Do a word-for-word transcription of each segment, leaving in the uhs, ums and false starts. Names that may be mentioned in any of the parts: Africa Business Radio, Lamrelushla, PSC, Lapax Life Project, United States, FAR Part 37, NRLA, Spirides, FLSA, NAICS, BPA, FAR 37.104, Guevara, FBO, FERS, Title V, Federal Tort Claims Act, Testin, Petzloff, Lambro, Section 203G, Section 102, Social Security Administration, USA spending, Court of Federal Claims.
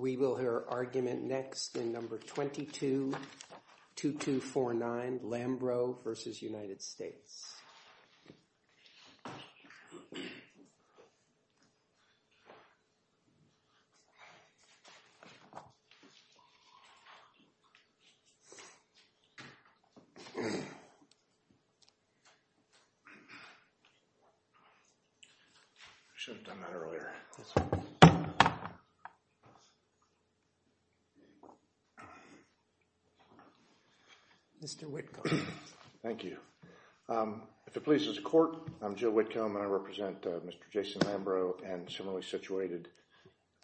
We will hear argument next in number twenty-two twenty-two forty-nine, Lambro versus United States. Should have done that earlier. That's right. Mister Whitcomb. Thank you. Um, if it pleases the court, I'm Joe Whitcomb, and I represent uh, Mister Jason Lambro and similarly situated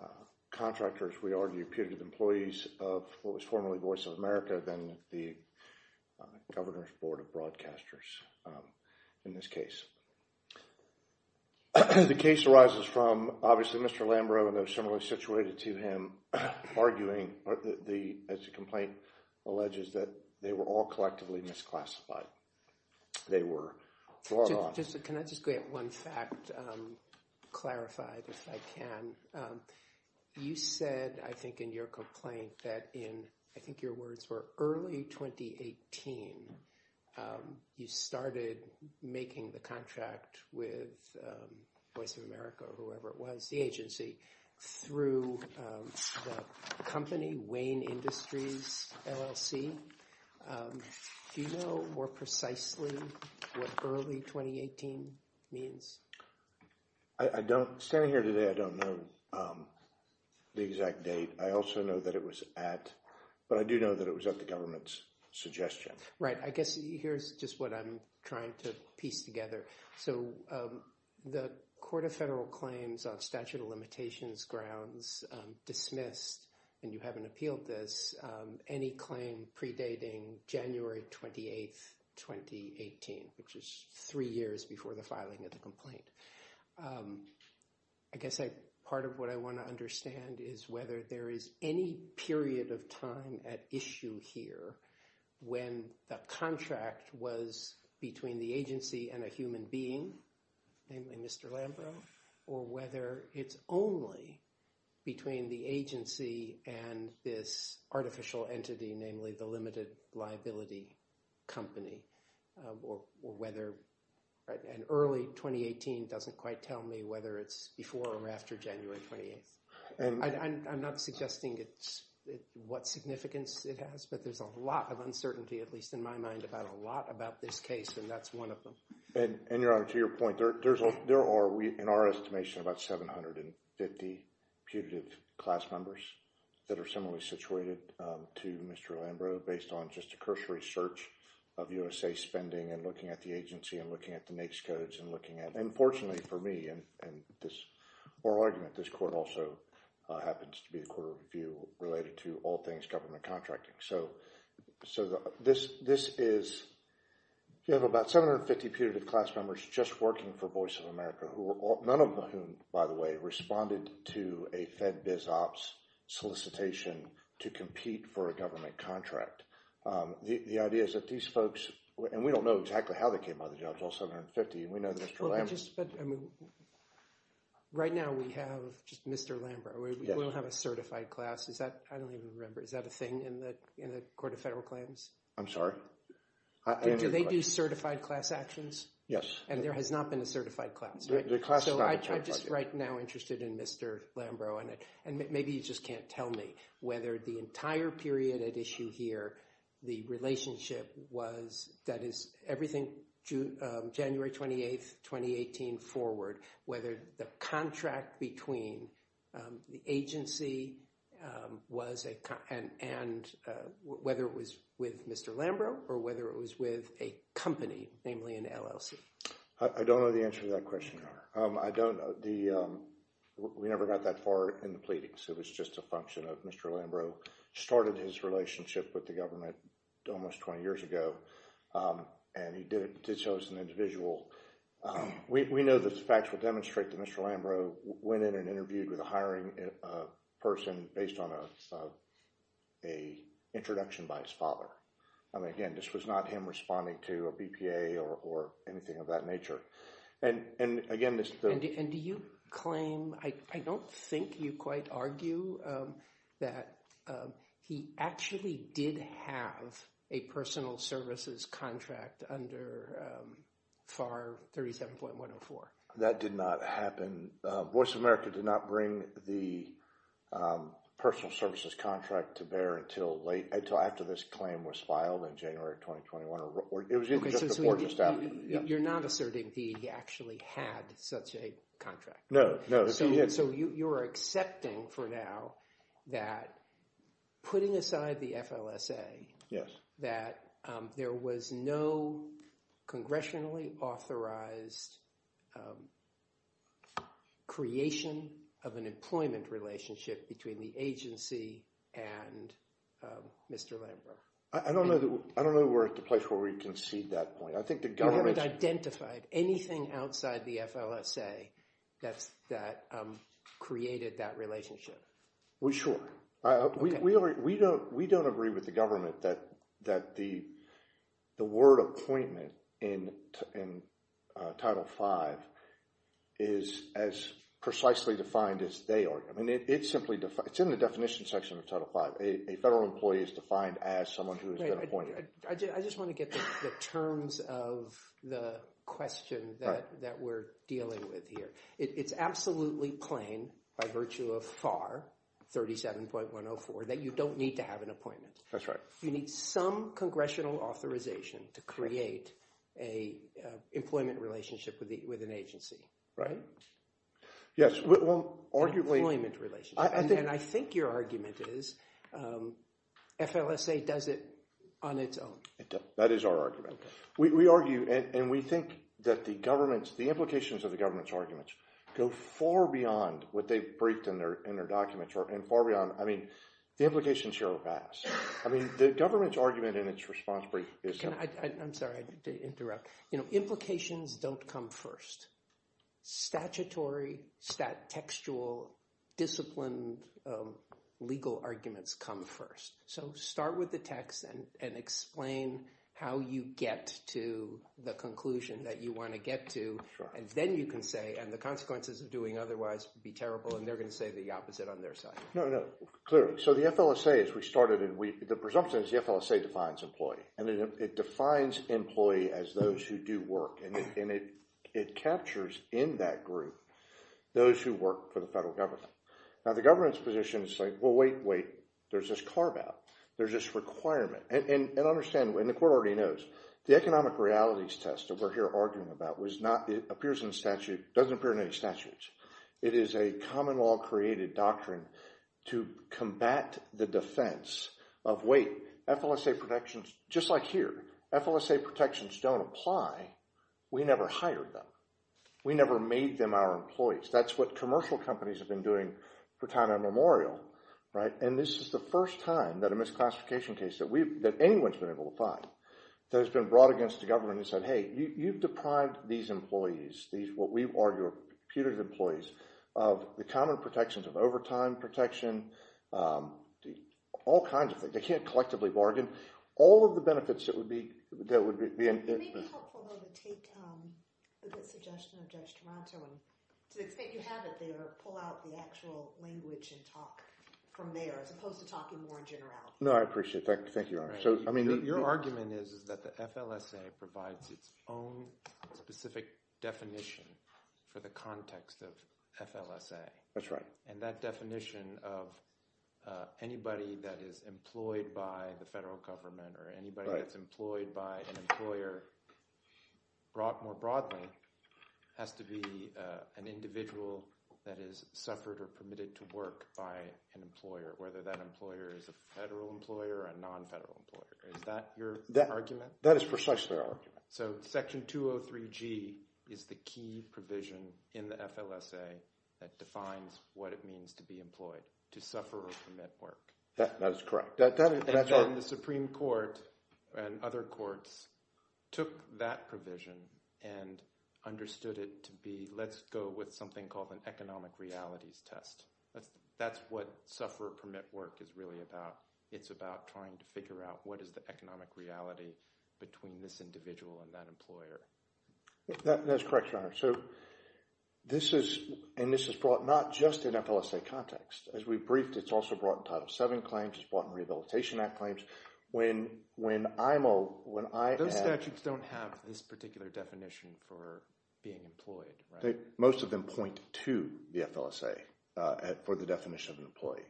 uh, contractors. We argue putative employees of what was formerly Voice of America, then the uh, Governor's Board of Broadcasters um, in this case. The case arises from, obviously, Mister Lambro and those similarly situated to him arguing, or the, the, as the complaint alleges, that they were all collectively misclassified. They were brought just, on. Just, can I just get one fact um, clarified, if I can? Um, you said, I think in your complaint, that in, I think your words were early twenty eighteen, um, you started making the contract with um, Voice of America or whoever it was, the agency, through um, the company, Wayne Industries L L C. Um, do you know more precisely what early twenty eighteen means? I, I don't, standing here today, I don't know um, the exact date. I also know that it was at, but I do know that it was at the government's suggestion. Right. I guess here's just what I'm trying to piece together. So um, the Court of Federal Claims on statute of limitations grounds um, dismissed, and you haven't appealed this, um, any claim predating January twenty-eighth, twenty eighteen, which is three years before the filing of the complaint. Um, I guess I, part of what I want to understand is whether there is any period of time at issue here when the contract was between the agency and a human being, namely Mister Lambro, or whether it's only between the agency and this artificial entity, namely the limited liability company, um, or, or whether, right, and early twenty eighteen doesn't quite tell me whether it's before or after January twenty-eighth. And I, I'm, I'm not suggesting it's it, what significance it has, but there's a lot of uncertainty, at least in my mind, about a lot about this case, and that's one of them. And, and Your Honor, to your point, there, there's a, there are, we, in our estimation, about seven hundred fifty putative class members that are similarly situated um, to Mister Lambro based on just a cursory search of U S A spending and looking at the agency and looking at the NAICS codes and looking at, and fortunately for me and, and this oral argument, this court also uh, happens to be the court of review related to all things government contracting. So so the, this this is, you have about seven hundred fifty putative class members just working for Voice of America, who were all, none of whom, by the way, responded to a Fed Biz Ops solicitation to compete for a government contract. Um, the, the idea is that these folks, and we don't know exactly how they came by the jobs, all seven hundred fifty, and we know that Mister Well, Lambert. But just, but, I mean, right now we have just Mister Lambert. We, we yes. don't have a certified class. Is that, I don't even remember, is that a thing in the in the Court of Federal Claims? I'm sorry? I, do, I do they the do certified class actions? Yes. And there has not been a certified class, right? The, the class so I, I'm just yet. right now interested in Mister Lambro, and, it, and maybe you just can't tell me whether the entire period at issue here, the relationship was, that is, everything June, um, January twenty-eighth, twenty eighteen forward, whether the contract between um, the agency Um, was a con- and, and uh, w- whether it was with Mister Lambro or whether it was with a company, namely an L L C. I, I don't know the answer to that question, Your Honor. Um, I don't know. The, um, we never got that far in the pleadings. It was just a function of Mister Lambro started his relationship with the government almost twenty years ago, um, and he did it, did so as an individual. Um, we, we know that the facts will demonstrate that Mister Lambro went in and interviewed with a hiring uh, person based on a, a a introduction by his father. I mean, again, this was not him responding to a B P A or, or anything of that nature. And and again, this the and do, and do you claim? I I don't think you quite argue um, that um, he actually did have a personal services contract under um, F A R thirty-seven point one oh four. That did not happen. Uh, Voice of America did not bring the um, personal services contract to bear until late, until after this claim was filed in January twenty twenty-one, or, or it was either okay, just so, before, so you, just after. You, yeah. You're not asserting that he actually had such a contract. No, no. So, he had, so you, you're accepting for now that, putting aside the F L S A, yes, that um, there was no congressionally authorized um, creation of an employment relationship between the agency and um, Mister Lambro. I, I don't and, know. That, I don't know. We're at the place where we concede that point. I think the government haven't identified anything outside the F L S A that's that um, created that relationship. Well, sure. Uh, we sure. Okay. We are, we don't we don't agree with the government that that the the word appointment in in uh, Title V is as precisely defined as they are. I mean, it, it's simply defi- it's in the definition section of Title V. A, a federal employee is defined as someone who has right. been appointed. I, I, I, just, I just want to get the, the terms of the question that, right. that we're dealing with here. It, it's absolutely plain by virtue of F A R thirty-seven point one oh four that you don't need to have an appointment. That's right. You need some congressional authorization to create right. a uh, employment relationship with the, with an agency. Right. right? Yes, well, arguably... employment relationship. I, I and, and I think your argument is um, F L S A does it on its own. It does. That is our argument. Okay. We, we argue, and, and we think that the government's, the implications of the government's arguments go far beyond what they've briefed in their, in their documents, or and far beyond, I mean, the implications here are vast. I mean, the government's argument in its response brief is... Can I, I, I'm sorry to interrupt. You know, implications don't come first. Statutory, stat textual, disciplined um, legal arguments come first. So start with the text and, and explain how you get to the conclusion that you want to get to. Sure. And then you can say, and the consequences of doing otherwise would be terrible, and they're going to say the opposite on their side. No, no, clearly. So the F L S A, as we started, and we, the presumption is the F L S A defines employee. And it, it defines employee as those who do work. And it, and it It captures in that group those who work for the federal government. Now, the government's position is like, well, wait, wait, there's this carve-out. There's this requirement. And, and, and understand, and the court already knows, the economic realities test that we're here arguing about was not, it appears in statute, doesn't appear in any statutes. It is a common law created doctrine to combat the defense of, wait, F L S A protections, just like here, F L S A protections don't apply. We never hired them. We never made them our employees. That's what commercial companies have been doing for time immemorial, right? And this is the first time that a misclassification case that we that anyone's been able to find that has been brought against the government and said, hey, you, you've deprived these employees, these what we argue are putative employees, of the common protections of overtime protection, um, all kinds of things. They can't collectively bargain. All of the benefits that would be that would be, be in, it may be helpful though to take um, the good suggestion of Judge Toronto, and to the extent you have it there, pull out the actual language and talk from there, as opposed to talking more in generality. No, I appreciate that. Thank you, Your Honor. Right. So, I mean, your, the, your the, argument is, is that the F L S A provides its own specific definition for the context of F L S A. That's right. And that definition of Uh, anybody that is employed by the federal government or anybody right. that's employed by an employer broad, more broadly has to be uh, an individual that is suffered or permitted to work by an employer, whether that employer is a federal employer or a non-federal employer. Is that your that, argument? That is precisely our argument. So Section two oh three G is the key provision in the F L S A that defines what it means to be employed, to suffer or permit work. That, that is correct. That, that is, and that's then our... the Supreme Court and other courts took that provision and understood it to be, let's go with something called an economic realities test. That's, that's what suffer or permit work is really about. It's about trying to figure out what is the economic reality between this individual and that employer. That, that's correct, Your Honor. So This is, and this is brought not just in F L S A context. As we briefed, it's also brought in Title seven claims, it's brought in Rehabilitation Act claims. When, when I'm a, when I Those am, statutes don't have this particular definition for being employed, right? They, most of them point to the F L S A uh, at, for the definition of an employee.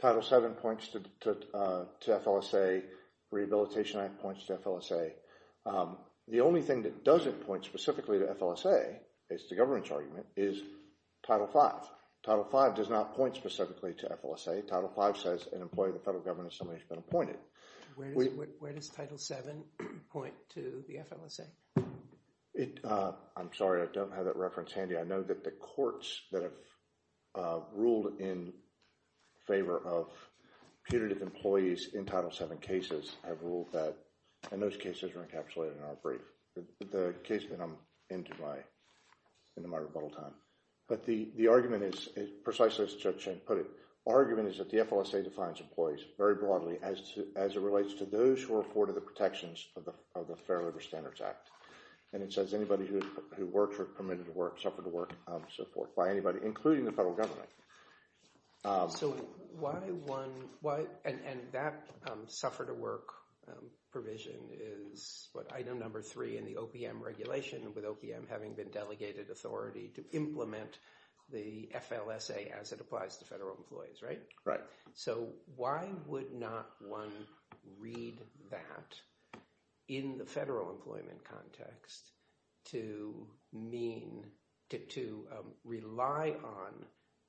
Title seven points to, to, uh, to F L S A, Rehabilitation Act points to F L S A. Um, the only thing that doesn't point specifically to F L S A, it's the government's argument, is Title five. Title five does not point specifically to F L S A. Title five says an employee of the federal government is somebody who's been appointed. Where does, we, where, where does Title seven point to the F L S A? It, uh, I'm sorry, I don't have that reference handy. I know that the courts that have uh, ruled in favor of putative employees in Title seven cases have ruled that, and those cases are encapsulated in our brief. The, the case that I'm into my... into my rebuttal time. But the, the argument is, is, precisely as Judge Chen put it, argument is that the F L S A defines employees very broadly as to, as it relates to those who are afforded the protections of the, of the Fair Labor Standards Act. And it says anybody who, who works or permitted to work, suffered to work, um, so forth, by anybody, including the federal government. Um, so why one, why, and, and that um, suffer to work um, provision is what item number three in the O P M regulation, with O P M having been delegated authority to implement the F L S A as it applies to federal employees, right? Right. So why would not one read that in the federal employment context to mean, to, to um, rely on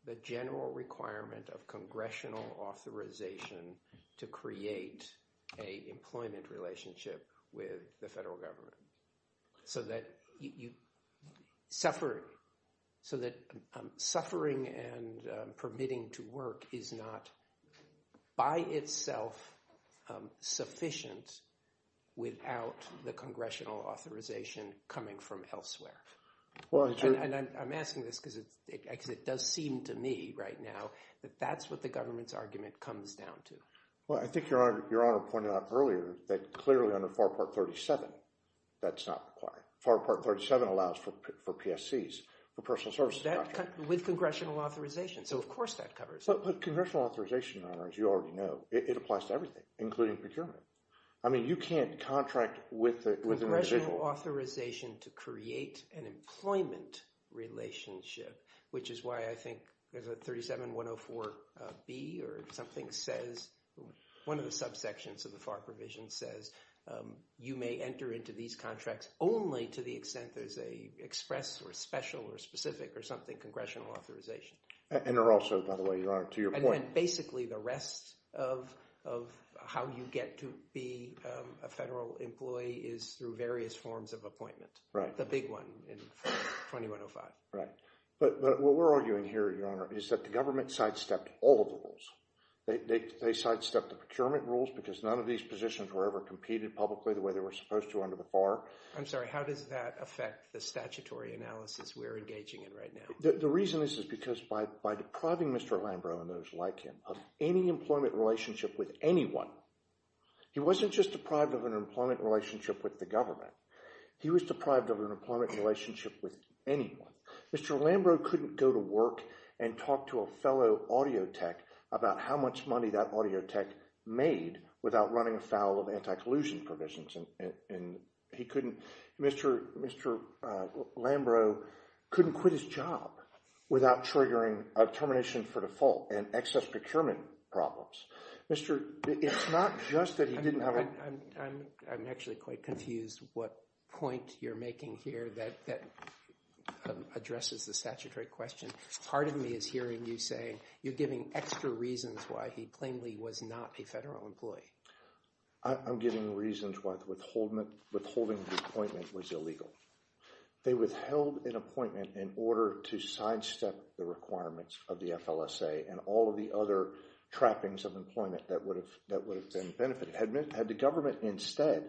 the general requirement of congressional authorization to create a employment relationship with the federal government, so that you, you suffer, so that um, suffering and um, permitting to work is not by itself um, sufficient without the congressional authorization coming from elsewhere. Well, and, and I'm, I'm asking this because it, it, it does seem to me right now that that's what the government's argument comes down to. Well, I think Your Honor, Your Honor pointed out earlier that clearly under FAR Part thirty-seven, that's not required. FAR Part thirty-seven allows for for P S Cs, for personal services that con- with congressional authorization. So, of course, that covers but, it. But congressional authorization, Your Honor, as you already know, it, it applies to everything, including procurement. I mean, you can't contract with, the, with an individual. Congressional authorization to create an employment relationship, which is why I think there's a thirty-seven one oh four B or something says, one of the subsections of the FAR provision says um, you may enter into these contracts only to the extent there's a express or special or specific or something congressional authorization. And there also, by the way, Your Honor, to your and, point. And basically the rest of of how you get to be um, a federal employee is through various forms of appointment. Right. The big one in twenty-one oh five. Right. But, but what we're arguing here, Your Honor, is that the government sidestepped all of the rules. They, they, they sidestepped the procurement rules because none of these positions were ever competed publicly the way they were supposed to under the FAR. I'm sorry, how does that affect the statutory analysis we're engaging in right now? The, the reason is, is because by, by depriving Mister Lambro and those like him of any employment relationship with anyone, he wasn't just deprived of an employment relationship with the government. He was deprived of an employment relationship with anyone. Mister Lambro couldn't go to work and talk to a fellow audio tech about how much money that audio tech made without running afoul of anti-collusion provisions. And, and, and he couldn't, Mister Mister Uh, Lambro couldn't quit his job without triggering a termination for default and excess procurement problems. Mister It's not just that he I'm, didn't have I'm, a... I'm, I'm, I'm actually quite confused what point you're making here that, that Um, addresses the statutory question. Part of me is hearing you saying you're giving extra reasons why he plainly was not a federal employee. I, I'm giving reasons why the withholdment, withholding the appointment was illegal. They withheld an appointment in order to sidestep the requirements of the F L S A and all of the other trappings of employment that would have that would have been benefited. Had, had the government instead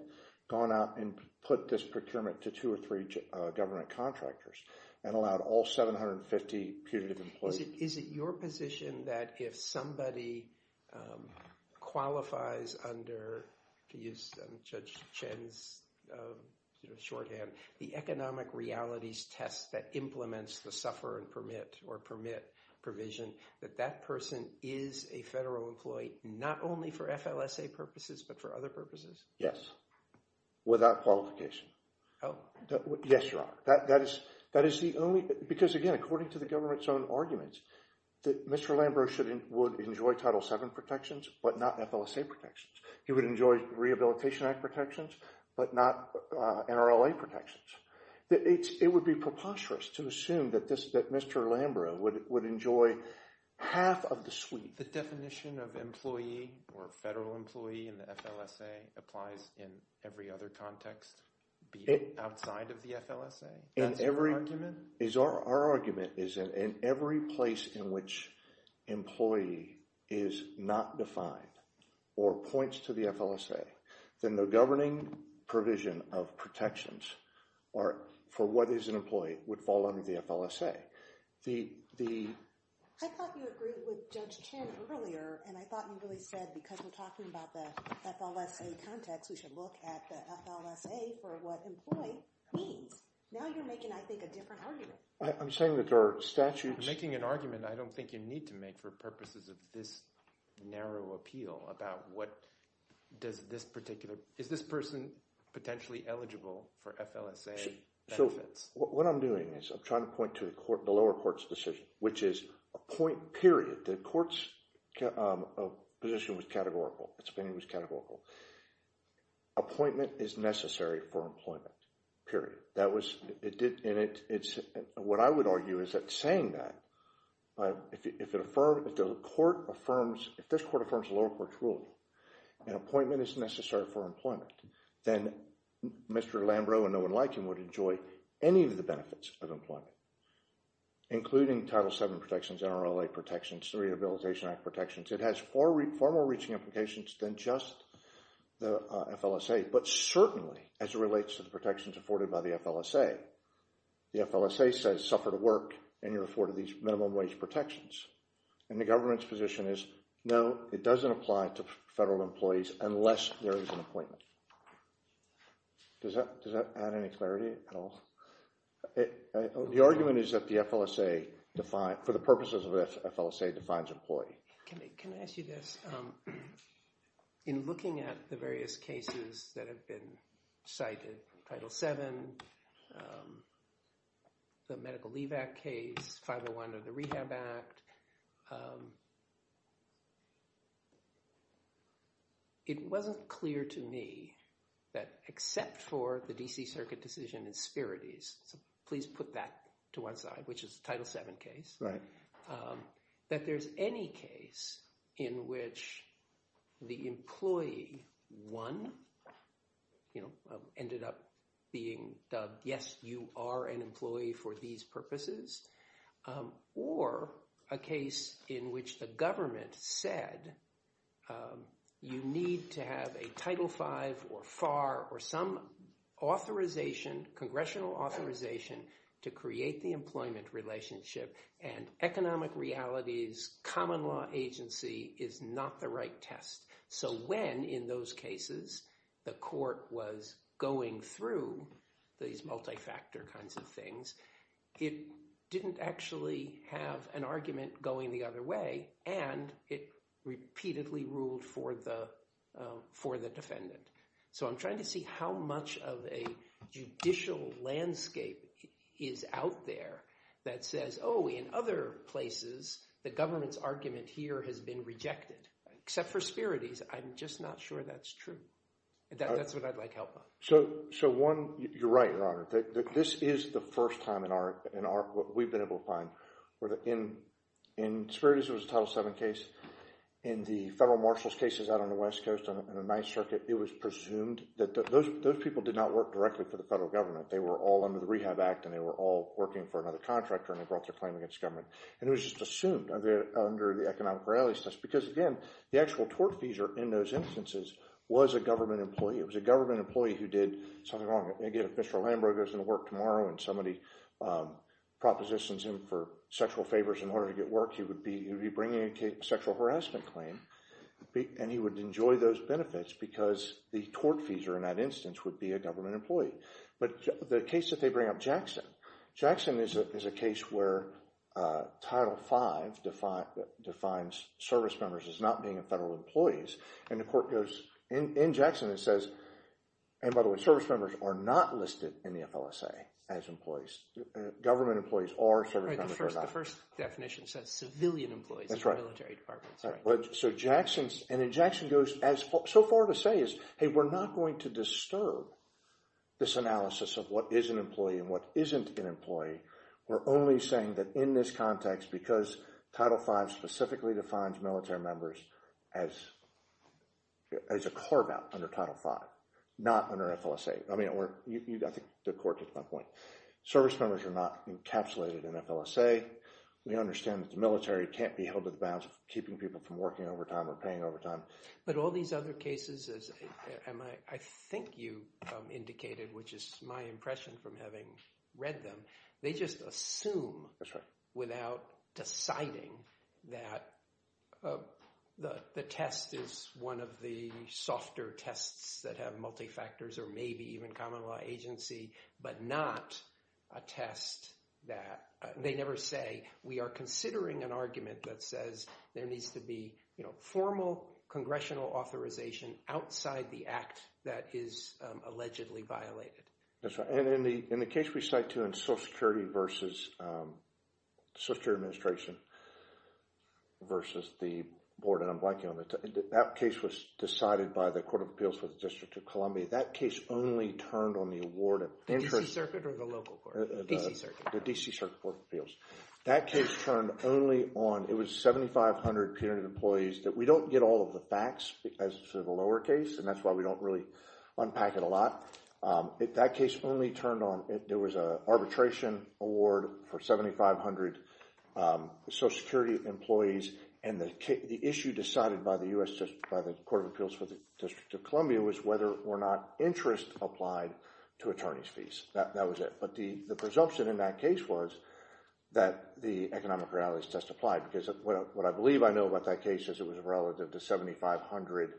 gone out and put this procurement to two or three uh, government contractors and allowed all seven hundred fifty putative employees. Is it, is it your position that if somebody um, qualifies under, to use um, Judge Chen's uh, you know, shorthand, the economic realities test that implements the suffer and permit or permit provision, that that person is a federal employee, not only for F L S A purposes, but for other purposes? Yes, without qualification. Oh. That, yes, Your Honor. That, that is that is the only, because again, according to the government's own arguments, that Mister Lambro should would enjoy Title seven protections, but not F L S A protections. He would enjoy Rehabilitation Act protections, but not uh, N R L A protections. It's, it would be preposterous to assume that this that Mister Lambro would, would enjoy half of the suite. The definition of employee or federal employee in the F L S A applies in every other context, be it, outside of the F L S A? That's in every, your argument? Is our, our argument is in, in every place in which employee is not defined or points to the F L S A, then the governing provision of protections are for what is an employee would fall under the F L S A. The, the I thought you agreed with Judge Chin earlier, and I thought you really said because we're talking about the F L S A context, we should look at the F L S A for what employee means. Now you're making, I think, a different argument. I, I'm saying that there are statutes. You're making an argument I don't think you need to make for purposes of this narrow appeal about what does this particular, is this person potentially eligible for F L S A so, benefits? So what I'm doing is I'm trying to point to the court, the lower court's decision, which is a point period. The court's um, position was categorical. Its opinion was categorical. Appointment is necessary for employment, period. That was, it did, and it, it's, what I would argue is that saying that, uh, if, if it affirm, if the court affirms, if this court affirms the lower court's ruling, an appointment is necessary for employment, then Mister Lambro and no one like him would enjoy any of the benefits of employment, including Title seven protections, N R L A protections, Rehabilitation Act protections. It has far, re- far more reaching implications than just the uh, F L S A, but certainly as it relates to the protections afforded by the F L S A. The F L S A says suffer to work and you're afforded these minimum wage protections. And the government's position is, no, it doesn't apply to federal employees unless there is an appointment. Does that, does that add any clarity at all? It, uh, the argument is that the F L S A define, for the purposes of the F L S A, defines employee. Can I, can I ask you this? Um, in looking at the various cases that have been cited, Title seven, um, the Medical Leave Act case, five oh one of the Rehab Act, um, it wasn't clear to me that except for the D C Circuit decision in Spirides, so please put that to one side, which is the Title seven case, right. um, that there's any case in which the employee won, you know, um, ended up being dubbed, yes, you are an employee for these purposes, um, or a case in which the government said, um, you need to have a Title five or F A R or some authorization, congressional authorization, to create the employment relationship, and economic realities, common law agency is not the right test. So when, in those cases, the court was going through these multi-factor kinds of things, it didn't actually have an argument going the other way, and it repeatedly ruled for the uh, for the defendant. So I'm trying to see how much of a judicial landscape is out there that says, oh, in other places, the government's argument here has been rejected. Except for Spirides, I'm just not sure that's true. That, that's what I'd like help on. So, so one, you're right, Your Honor. The, the, this is the first time in our, in our what we've been able to find, where the, in, in Spirides it was a Title seven case. In the federal marshals cases out on the West Coast on, on the Ninth Circuit, it was presumed that th- those those people did not work directly for the federal government. They were all under the Rehab Act, and they were all working for another contractor, and they brought their claim against government. And it was just assumed under, under the economic realities test because, again, the actual tortfeasor in those instances was a government employee. It was a government employee who did something wrong. Again, if Mister Lambro goes into work tomorrow and somebody um, propositions him for sexual favors in order to get work, he would be, he would be bringing a case, sexual harassment claim, and he would enjoy those benefits because the tortfeasor in that instance would be a government employee. But the case that they bring up, Jackson, Jackson is a, is a case where uh, Title V defi- defines service members as not being federal employees, and the court goes in, in Jackson and says, and by the way, service members are not listed in the F L S A as employees. Uh, government employees are service right, members the first, are not. The first definition says civilian employees That's in right. military departments. Right. right. But, so Jackson's, and then Jackson goes as far, so far to say is, hey, we're not going to disturb this analysis of what is an employee and what isn't an employee. We're only saying that in this context, because Title V specifically defines military members as, as a carve-out under Title V, not under F L S A. I mean, or you, you, I think the court gets my point. Service members are not encapsulated in F L S A. We understand that the military can't be held to the bounds of keeping people from working overtime or paying overtime. But all these other cases, as I, I, I think you um, indicated, which is my impression from having read them, they just assume That's right. without deciding that uh, the, the test is one of the softer tests that have multi-factors or maybe even common law agency, but not a test that uh, they never say, we are considering an argument that says there needs to be, you know, formal congressional authorization outside the act that is um, allegedly violated. That's right. And in the in the case we cite to in Social Security versus um, Social Security Administration versus the board, and I'm blanking on the t- that case was decided by the Court of Appeals for the District of Columbia. That case only turned on the award of the interest. The D C Circuit or the local court? Uh, uh, D C Circuit. The D C Circuit Court of Appeals. That case turned only on, it was seventy-five hundred punitive employees that we don't get all of the facts as to the lower case, and that's why we don't really unpack it a lot. Um, it, that case only turned on, it, there was an arbitration award for seventy-five hundred um, Social Security employees, and the, the issue decided by the U S by the Court of Appeals for the District of Columbia was whether or not interest applied to attorney's fees. That, that was it. But the, the presumption in that case was that the economic realities test applied, because what, what I believe I know about that case is it was relative to seventy-five hundred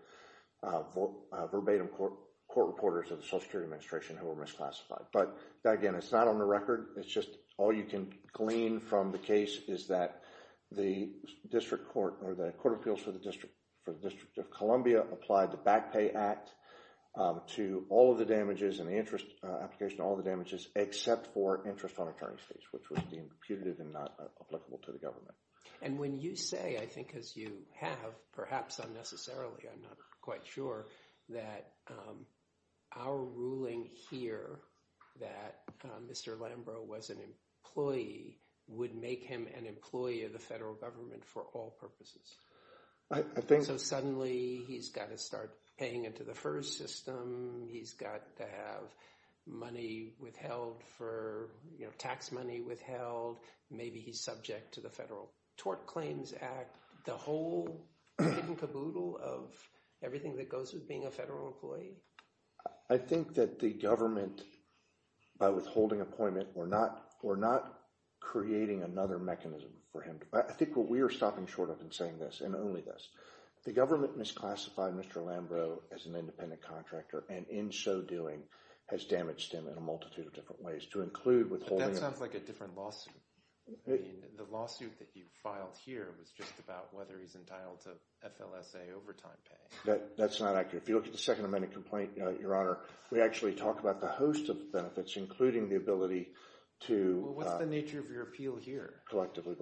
uh, vo, uh, verbatim court, court reporters of the Social Security Administration who were misclassified. But that, again, it's not on the record. It's just all you can glean from the case is that the district court or the Court of Appeals for the District for the District of Columbia applied the Back Pay Act um, to all of the damages and the interest uh, application to all the damages except for interest on attorney's fees, which was deemed putative and not uh, applicable to the government. And when you say, I think as you have, perhaps unnecessarily, I'm not quite sure, that um, our ruling here that uh, Mister Lambro was an employee would make him an employee of the federal government for all purposes. I, I think so. Suddenly, he's got to start paying into the FERS system. He's got to have money withheld for, you know, tax money withheld. Maybe he's subject to the Federal Tort Claims Act. The whole kit and caboodle of everything that goes with being a federal employee. I think that the government, by withholding appointment, or not, or not. creating another mechanism for him. To, I think what we are stopping short of in saying this, and only this, the government misclassified Mister Lambro as an independent contractor, and in so doing has damaged him in a multitude of different ways, to include withholding. But that sounds like a different lawsuit. I mean, the lawsuit that you filed here was just about whether he's entitled to F L S A overtime pay. That, that's not accurate. If you look at the Second Amendment complaint, uh, Your Honor, we actually talk about the host of benefits, including the ability to, well, what's uh, the nature of your appeal here? Collectively.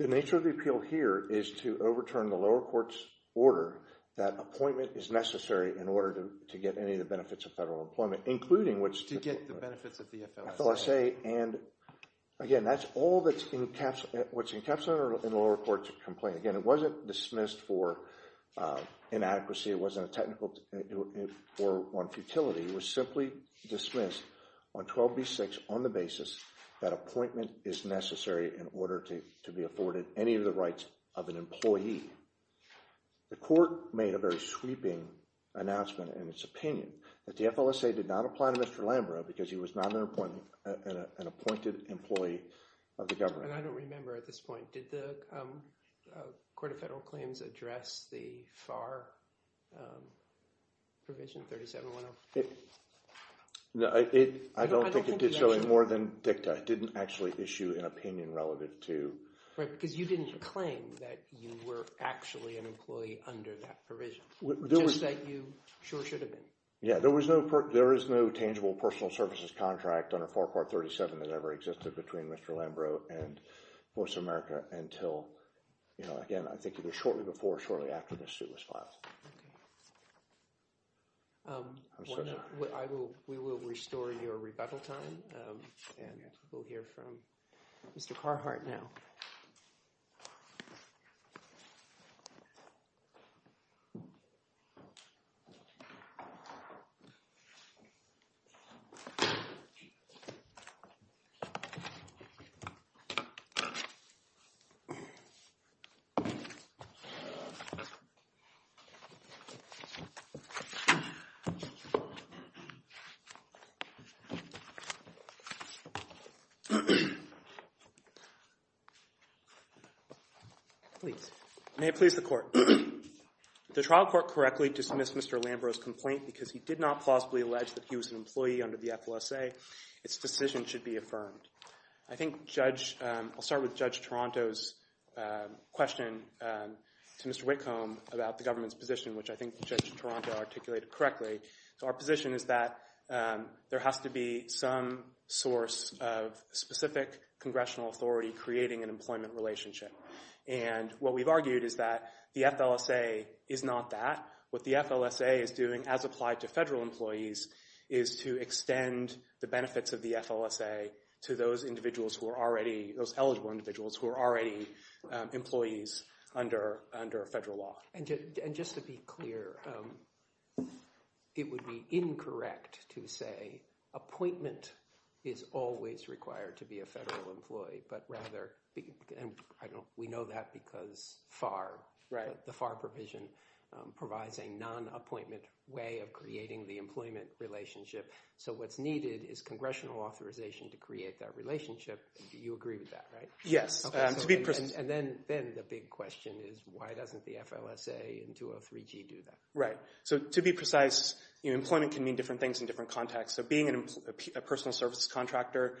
The nature of the appeal here is to overturn the lower court's order that appointment is necessary in order to, to get any of the benefits of federal employment, including which... To the, get the uh, benefits of the F L S A. F L S A, and again, that's all that's encapsulated, what's encapsulated in the lower court's complaint. Again, it wasn't dismissed for uh, inadequacy. It wasn't a technical it, it, or on futility. It was simply dismissed on twelve B six on the basis that appointment is necessary in order to, to be afforded any of the rights of an employee. The court made a very sweeping announcement in its opinion that the F L S A did not apply to Mister Lambro because he was not an, appoint, uh, an, an appointed employee of the government. And I don't remember at this point, did the um, uh, Court of Federal Claims address the F A R um, provision thirty-seven one oh four? No, it, I, don't I don't think, think it did so in more than dicta. It didn't actually issue an opinion relative to... Right, because you didn't claim that you were actually an employee under that provision. There just was, that you sure should have been. Yeah, there was no per, there is no tangible personal services contract under F A R Part thirty-seven that ever existed between Mister Lambro and Voice of America until, you know, again, I think either shortly before or shortly after this suit was filed. Okay. Um, I'm so sorry. I will, we will restore your rebuttal time, um, and we'll hear from Mister Carhart now. Please. May it please the court. The trial court correctly dismissed Mister Lambro's complaint because he did not plausibly allege that he was an employee under the F L S A. Its decision should be affirmed. I think Judge, um, I'll start with Judge Toronto's um, question um, to Mister Whitcomb about the government's position, which I think Judge Toronto articulated correctly. So our position is that um, there has to be some source of specific congressional authority creating an employment relationship. And what we've argued is that the F L S A is not that. What the F L S A is doing, as applied to federal employees, is to extend the benefits of the F L S A to those individuals who are already, those eligible individuals who are already um, employees under under federal law. And, ju- and just to be clear, um, it would be incorrect to say appointment is always required to be a federal employee, but rather, and I don't, we know that because F A R, right. the, the F A R provision um, provides a non-appointment way of creating the employment relationship. So what's needed is congressional authorization to create that relationship. Do you agree with that, right? Yes. Okay, um, so to be pers- and, and then, then the big question is, why doesn't the F L S A and two oh three G do that? Right. So to be precise, you know, employment can mean different things in different contexts. So being an, a personal services contractor,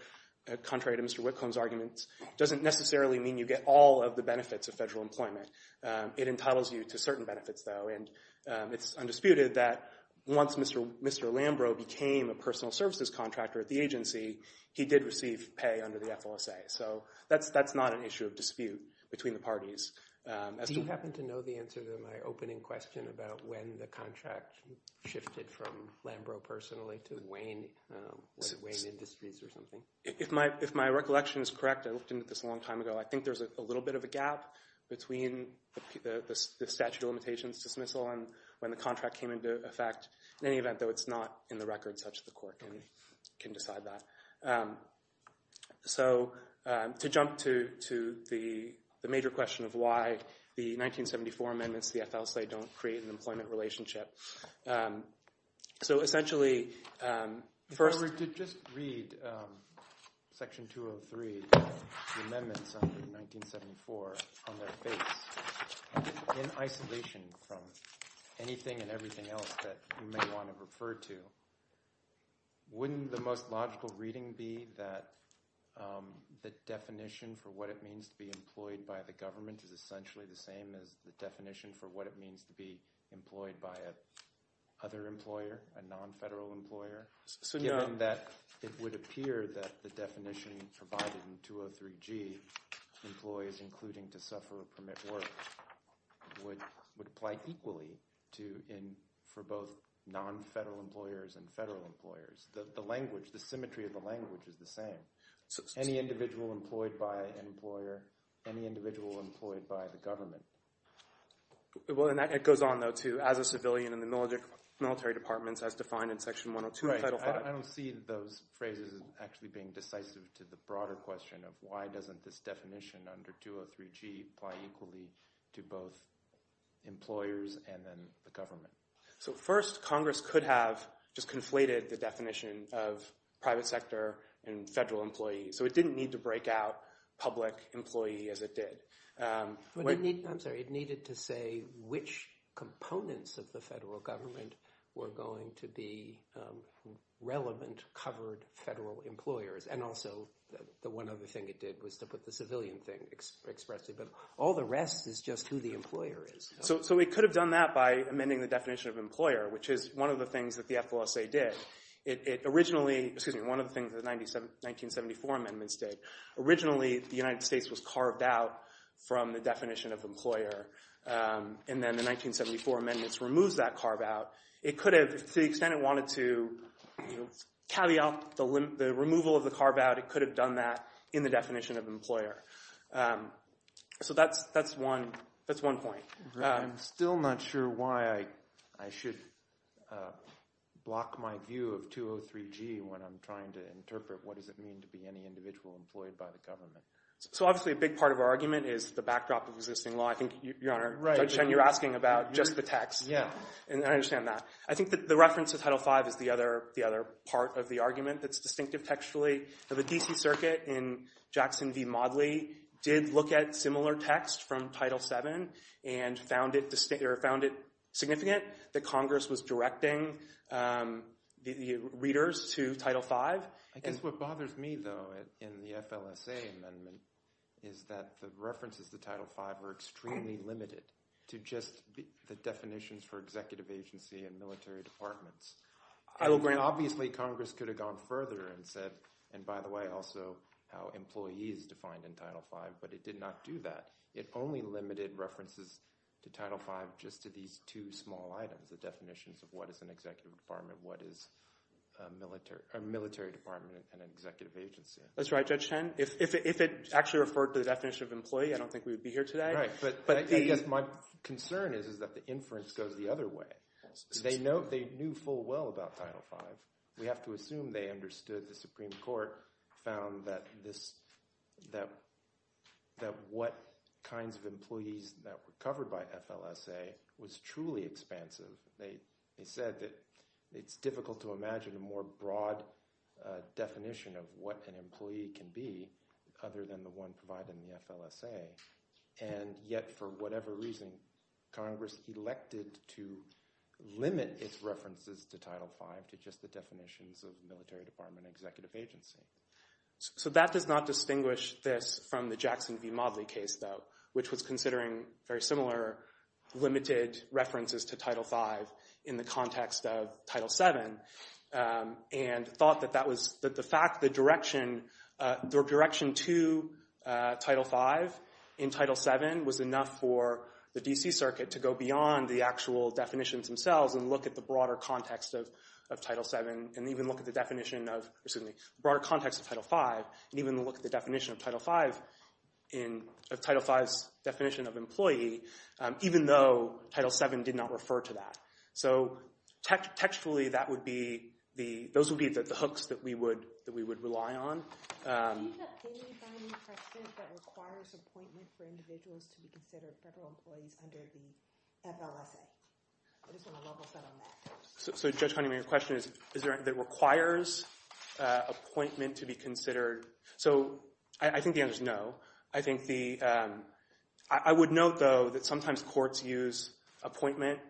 uh, contrary to Mister Whitcomb's arguments, doesn't necessarily mean you get all of the benefits of federal employment. Um, it entitles you to certain benefits, though, and um, it's undisputed that once Mister Mister Lambro became a personal services contractor at the agency, he did receive pay under the F L S A. So that's that's not an issue of dispute between the parties. Um, as Do you to, happen to know the answer to my opening question about when the contract shifted from Lambro personally to Wayne, um, was it Wayne Industries or something? If my if my recollection is correct, I looked into this a long time ago, I think there's a, a little bit of a gap between the, the, the, the statute of limitations dismissal and when the contract came into effect. In any event, though, it's not in the record such that the court can, okay. can decide that. Um, so um, to jump to, to the... the major question of why the nineteen seventy-four amendments to the F L S A don't create an employment relationship. Um, so essentially, um, first... If I were to just read um, Section two oh three, the amendments under nineteen seventy-four, on their face, in isolation from anything and everything else that you may want to refer to, wouldn't the most logical reading be that Um, the definition for what it means to be employed by the government is essentially the same as the definition for what it means to be employed by a other employer, a non-federal employer? So given no. that it would appear that the definition provided in two oh three G, employees including to suffer or permit work, would would apply equally to in for both non-federal employers and federal employers. The the language, the symmetry of the language is the same. So, so, any individual employed by an employer, any individual employed by the government. Well, and that it goes on, though, to as a civilian in the military, military departments as defined in Section one oh two right. of Title V. I, I don't see those phrases as actually being decisive to the broader question of why doesn't this definition under two oh three G apply equally to both employers and then the government. So first, Congress could have just conflated the definition of private sector and federal employees. So it didn't need to break out public employee as it did. Um, well, it need, I'm sorry, it needed to say which components of the federal government were going to be um, relevant, covered federal employers. And also, the, the one other thing it did was to put the civilian thing ex- expressly. But all the rest is just who the employer is. No? So, so it could have done that by amending the definition of employer, which is one of the things that the F L S A did. It, it originally, excuse me, one of the things that the nineteen seventy-four amendments did, originally the United States was carved out from the definition of employer, um, and then the nineteen seventy-four amendments removes that carve out. It could have, to the extent it wanted to, you know, caveat the, lim- the removal of the carve out, it could have done that in the definition of employer. Um, so that's that's one that's one point. Um, I'm still not sure why I I should uh, block my view of two oh three G when I'm trying to interpret what does it mean to be any individual employed by the government. So obviously a big part of our argument is the backdrop of existing law. I think, Your Honor, right, Judge Chen, you're asking about just the text. Yeah. And I understand that. I think that the reference to Title V is the other the other part of the argument that's distinctive textually. Now, the D C Circuit in Jackson v. Modley did look at similar text from Title seven and found it distinct, or found it significant that Congress was directing um, the, the readers to Title V. I guess and what bothers me, though, in the F L S A amendment is that the references to Title V are extremely limited to just the definitions for executive agency and military departments. And I will grant, obviously, Congress could have gone further and said, and by the way, also how employee is defined in Title V, but it did not do that. It only limited references to Title V just to these two small items, the definitions of what is an executive department, what is A military, a military department and an executive agency. That's right, Judge Chen. If, if, it, if it actually referred to the definition of employee, I don't think we would be here today. Right, but, but I, the, I guess my concern is, is that the inference goes the other way. They know they knew full well about Title V. We have to assume they understood. The Supreme Court found that this that that what kinds of employees that were covered by F L S A was truly expansive. They they said that. It's difficult to imagine a more broad uh, definition of what an employee can be other than the one provided in the F L S A. And yet, for whatever reason, Congress elected to limit its references to Title V to just the definitions of military department and executive agency. So that does not distinguish this from the Jackson v. Modley case, though, which was considering very similar limited references to Title V in the context of Title seven, um, and thought that that was that the fact, the direction, uh, the direction to uh, Title V in Title seven was enough for the D C Circuit to go beyond the actual definitions themselves and look at the broader context of, of Title seven, and even look at the definition of, excuse me, the broader context of Title V, and even look at the definition of Title V in of Title V's definition of employee, um, even though Title seven did not refer to that. So te- textually, that would be the those would be the, the hooks that we would that we would rely on. Um, Do you have any binding precedent that requires appointment for individuals to be considered federal employees under the F L S A? I just want to level set on that. So, so Judge Honeyman, your question is: is there that requires uh, appointment to be considered? So, I, I think the answer is no. I think the um, I, I would note though that sometimes courts use appointment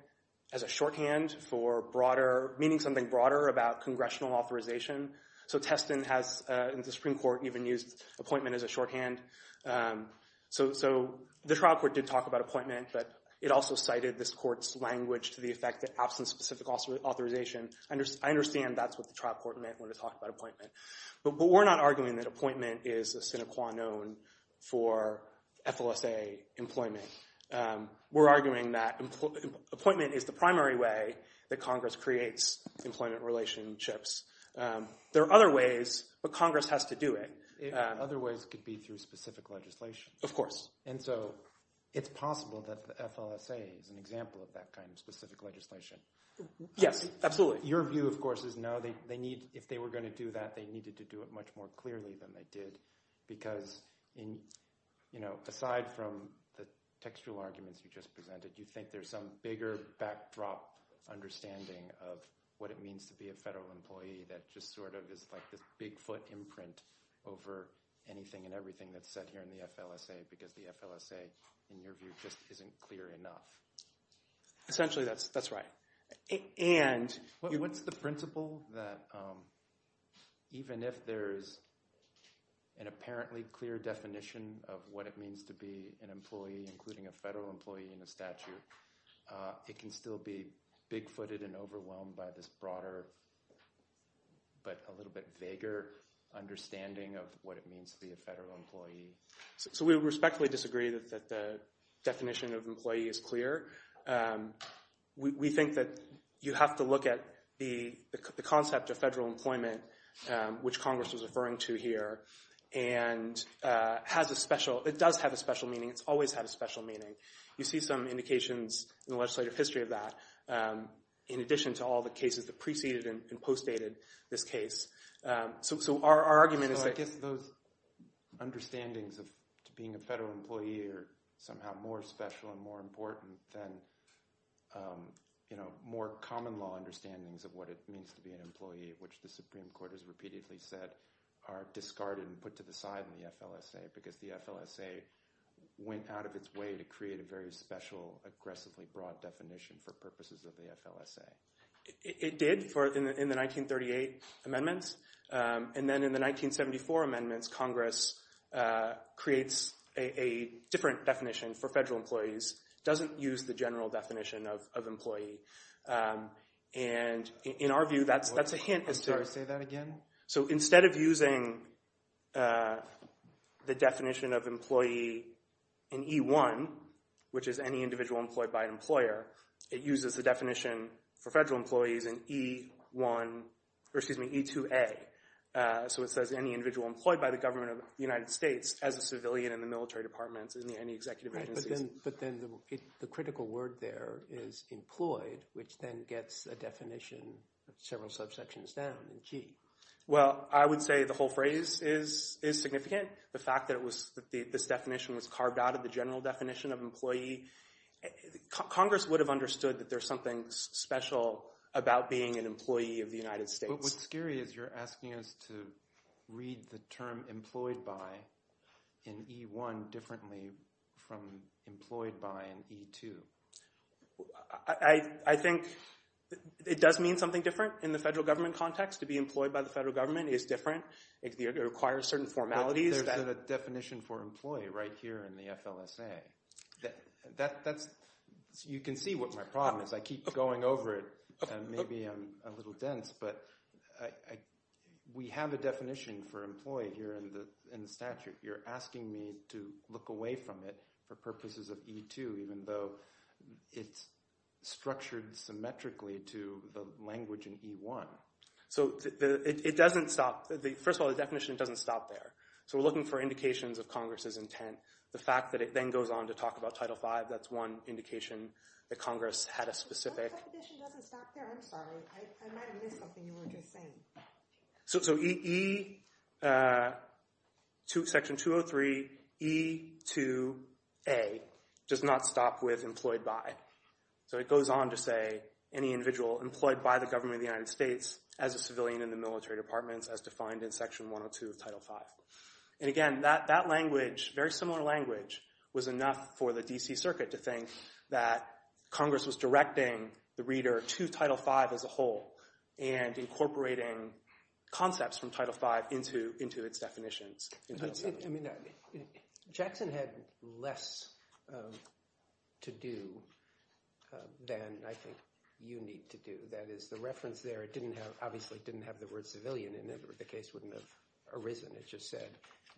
as a shorthand for broader, meaning something broader about congressional authorization. So Testin has, uh, in the Supreme Court, even used appointment as a shorthand. Um, so, so the trial court did talk about appointment, but it also cited this court's language to the effect that absent specific authorization. I, under, I understand that's what the trial court meant when it talked about appointment. But, but we're not arguing that appointment is a sine qua non for F L S A employment. Um, we're arguing that empl- appointment is the primary way that Congress creates employment relationships. Um, there are other ways, but Congress has to do it. it um, other ways could be through specific legislation. Of course. And so it's possible that the F L S A is an example of that kind of specific legislation. Yes, absolutely. Your view, of course, is no, they, they need, if they were going to do that, they needed to do it much more clearly than they did because, in you know, aside from textual arguments you just presented, you think there's some bigger backdrop understanding of what it means to be a federal employee that just sort of is like this Bigfoot imprint over anything and everything that's said here in the F L S A because the F L S A, in your view, just isn't clear enough. Essentially, that's that's right. And what, what's the principle that um, even if there's an apparently clear definition of what it means to be an employee, including a federal employee in a statute, uh, it can still be big-footed and overwhelmed by this broader but a little bit vaguer understanding of what it means to be a federal employee? So, so we would respectfully disagree that, that the definition of employee is clear. Um, we, we think that you have to look at the, the, the concept of federal employment, um, which Congress was referring to here, and uh, has a special, it does have a special meaning. It's always had a special meaning. You see some indications in the legislative history of that, um, in addition to all the cases that preceded and, and postdated this case. Um, so, so our, our argument so is I that... I guess those understandings of being a federal employee are somehow more special and more important than, um, you know, more common law understandings of what it means to be an employee, which the Supreme Court has repeatedly said are discarded and put to the side in the F L S A, because the F L S A went out of its way to create a very special, aggressively broad definition for purposes of the F L S A. It, it did for in the, in the nineteen thirty-eight amendments, um, and then in the nineteen seventy-four amendments, Congress uh, creates a, a different definition for federal employees, doesn't use the general definition of, of employee. Um, and in, in our view, that's what, that's a hint I'm as sorry, to... Sorry, say that again? So instead of using uh, the definition of employee in E one, which is any individual employed by an employer, it uses the definition for federal employees in E one, or excuse me, E two A. Uh, so it says any individual employed by the government of the United States as a civilian in the military departments, in the, any executive right, agencies. But then, but then the, it, the critical word there is employed, which then gets a definition several subsections down in G. Well, I would say the whole phrase is is significant. The fact that it was that the, this definition was carved out of the general definition of employee, co- Congress would have understood that there's something special about being an employee of the United States. But what's scary is you're asking us to read the term employed by in E one differently from employed by in E two. I I, I think... It does mean something different in the federal government context. To be employed by the federal government is different. It, it requires certain formalities. But there's that, a definition for employee right here in the F L S A. That, that that's you can see what my problem is. I keep going over it, and maybe I'm a little dense, but I, I, we have a definition for employee here in the in the statute. You're asking me to look away from it for purposes of E two, even though it's structured symmetrically to the language in E one. So the, the, it, it doesn't stop. The, first of all, the definition doesn't stop there. So we're looking for indications of Congress's intent. The fact that it then goes on to talk about Title V, that's one indication that Congress had a specific... The definition doesn't stop there. I'm sorry. I, I might have missed something you were just saying. So, so E, e uh, two, Section two oh three, E two A does not stop with employed by. So it goes on to say any individual employed by the government of the United States as a civilian in the military departments as defined in Section one oh two of Title V. And again, that, that language, very similar language, was enough for the D C. Circuit to think that Congress was directing the reader to Title V as a whole and incorporating concepts from Title V into, into its definitions. In Title it, I mean, Jackson had less um, to do Uh, than I think you need to do. That is, the reference there, it didn't have, obviously didn't have the word civilian in it, or the case wouldn't have arisen. It just said,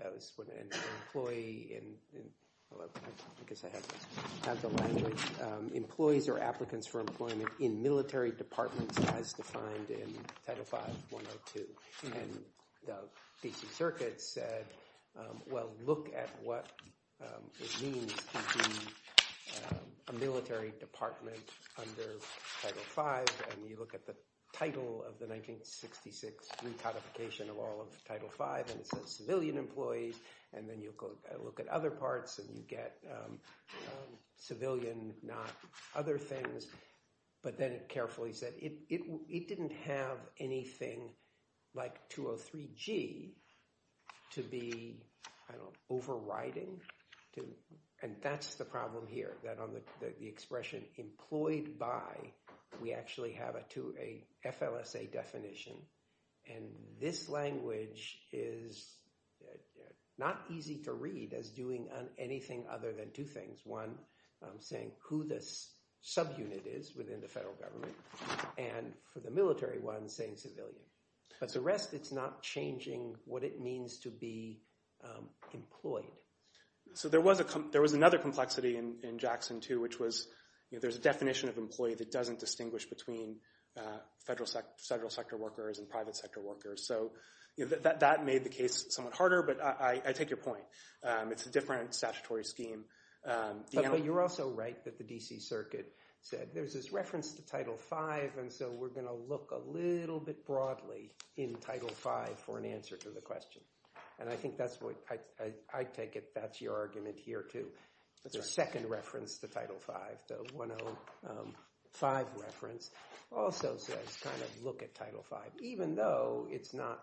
uh, this would, an employee in, in well, I guess I have, have the language, um, employees or applicants for employment in military departments as defined in Title V, one oh two. Mm-hmm. And the D C. Circuit said, um, well, look at what um, it means to be Um, a military department under Title V, and you look at the title of the nineteen sixty-six recodification of all of Title V, and it says civilian employees, and then you go look at other parts, and you get um, um, civilian, not other things. But then it carefully said it, it, it didn't have anything like two oh three G to be, I don't know, overriding to... And that's the problem here, that on the, the, the expression employed by we actually have a, two, a F L S A definition. And this language is not easy to read as doing anything other than two things. One, um, saying who the subunit is within the federal government, and for the military one, saying civilian. But the rest, it's not changing what it means to be um, employed. So there was a com- there was another complexity in, in Jackson, too, which was, you know, there's a definition of employee that doesn't distinguish between uh, federal, sec- federal sector workers and private sector workers. So you know, th- that that made the case somewhat harder, but I, I, I take your point. Um, it's a different statutory scheme. Um, but, anal- but you're also right that the D C Circuit said there's this reference to Title Five, and so we're going to look a little bit broadly in Title Five for an answer to the question. And I think that's what I, I, I take it. That's your argument here, too. That's the right. Second reference to Title Five, the one oh five reference, also says kind of look at Title Five, even though it's not,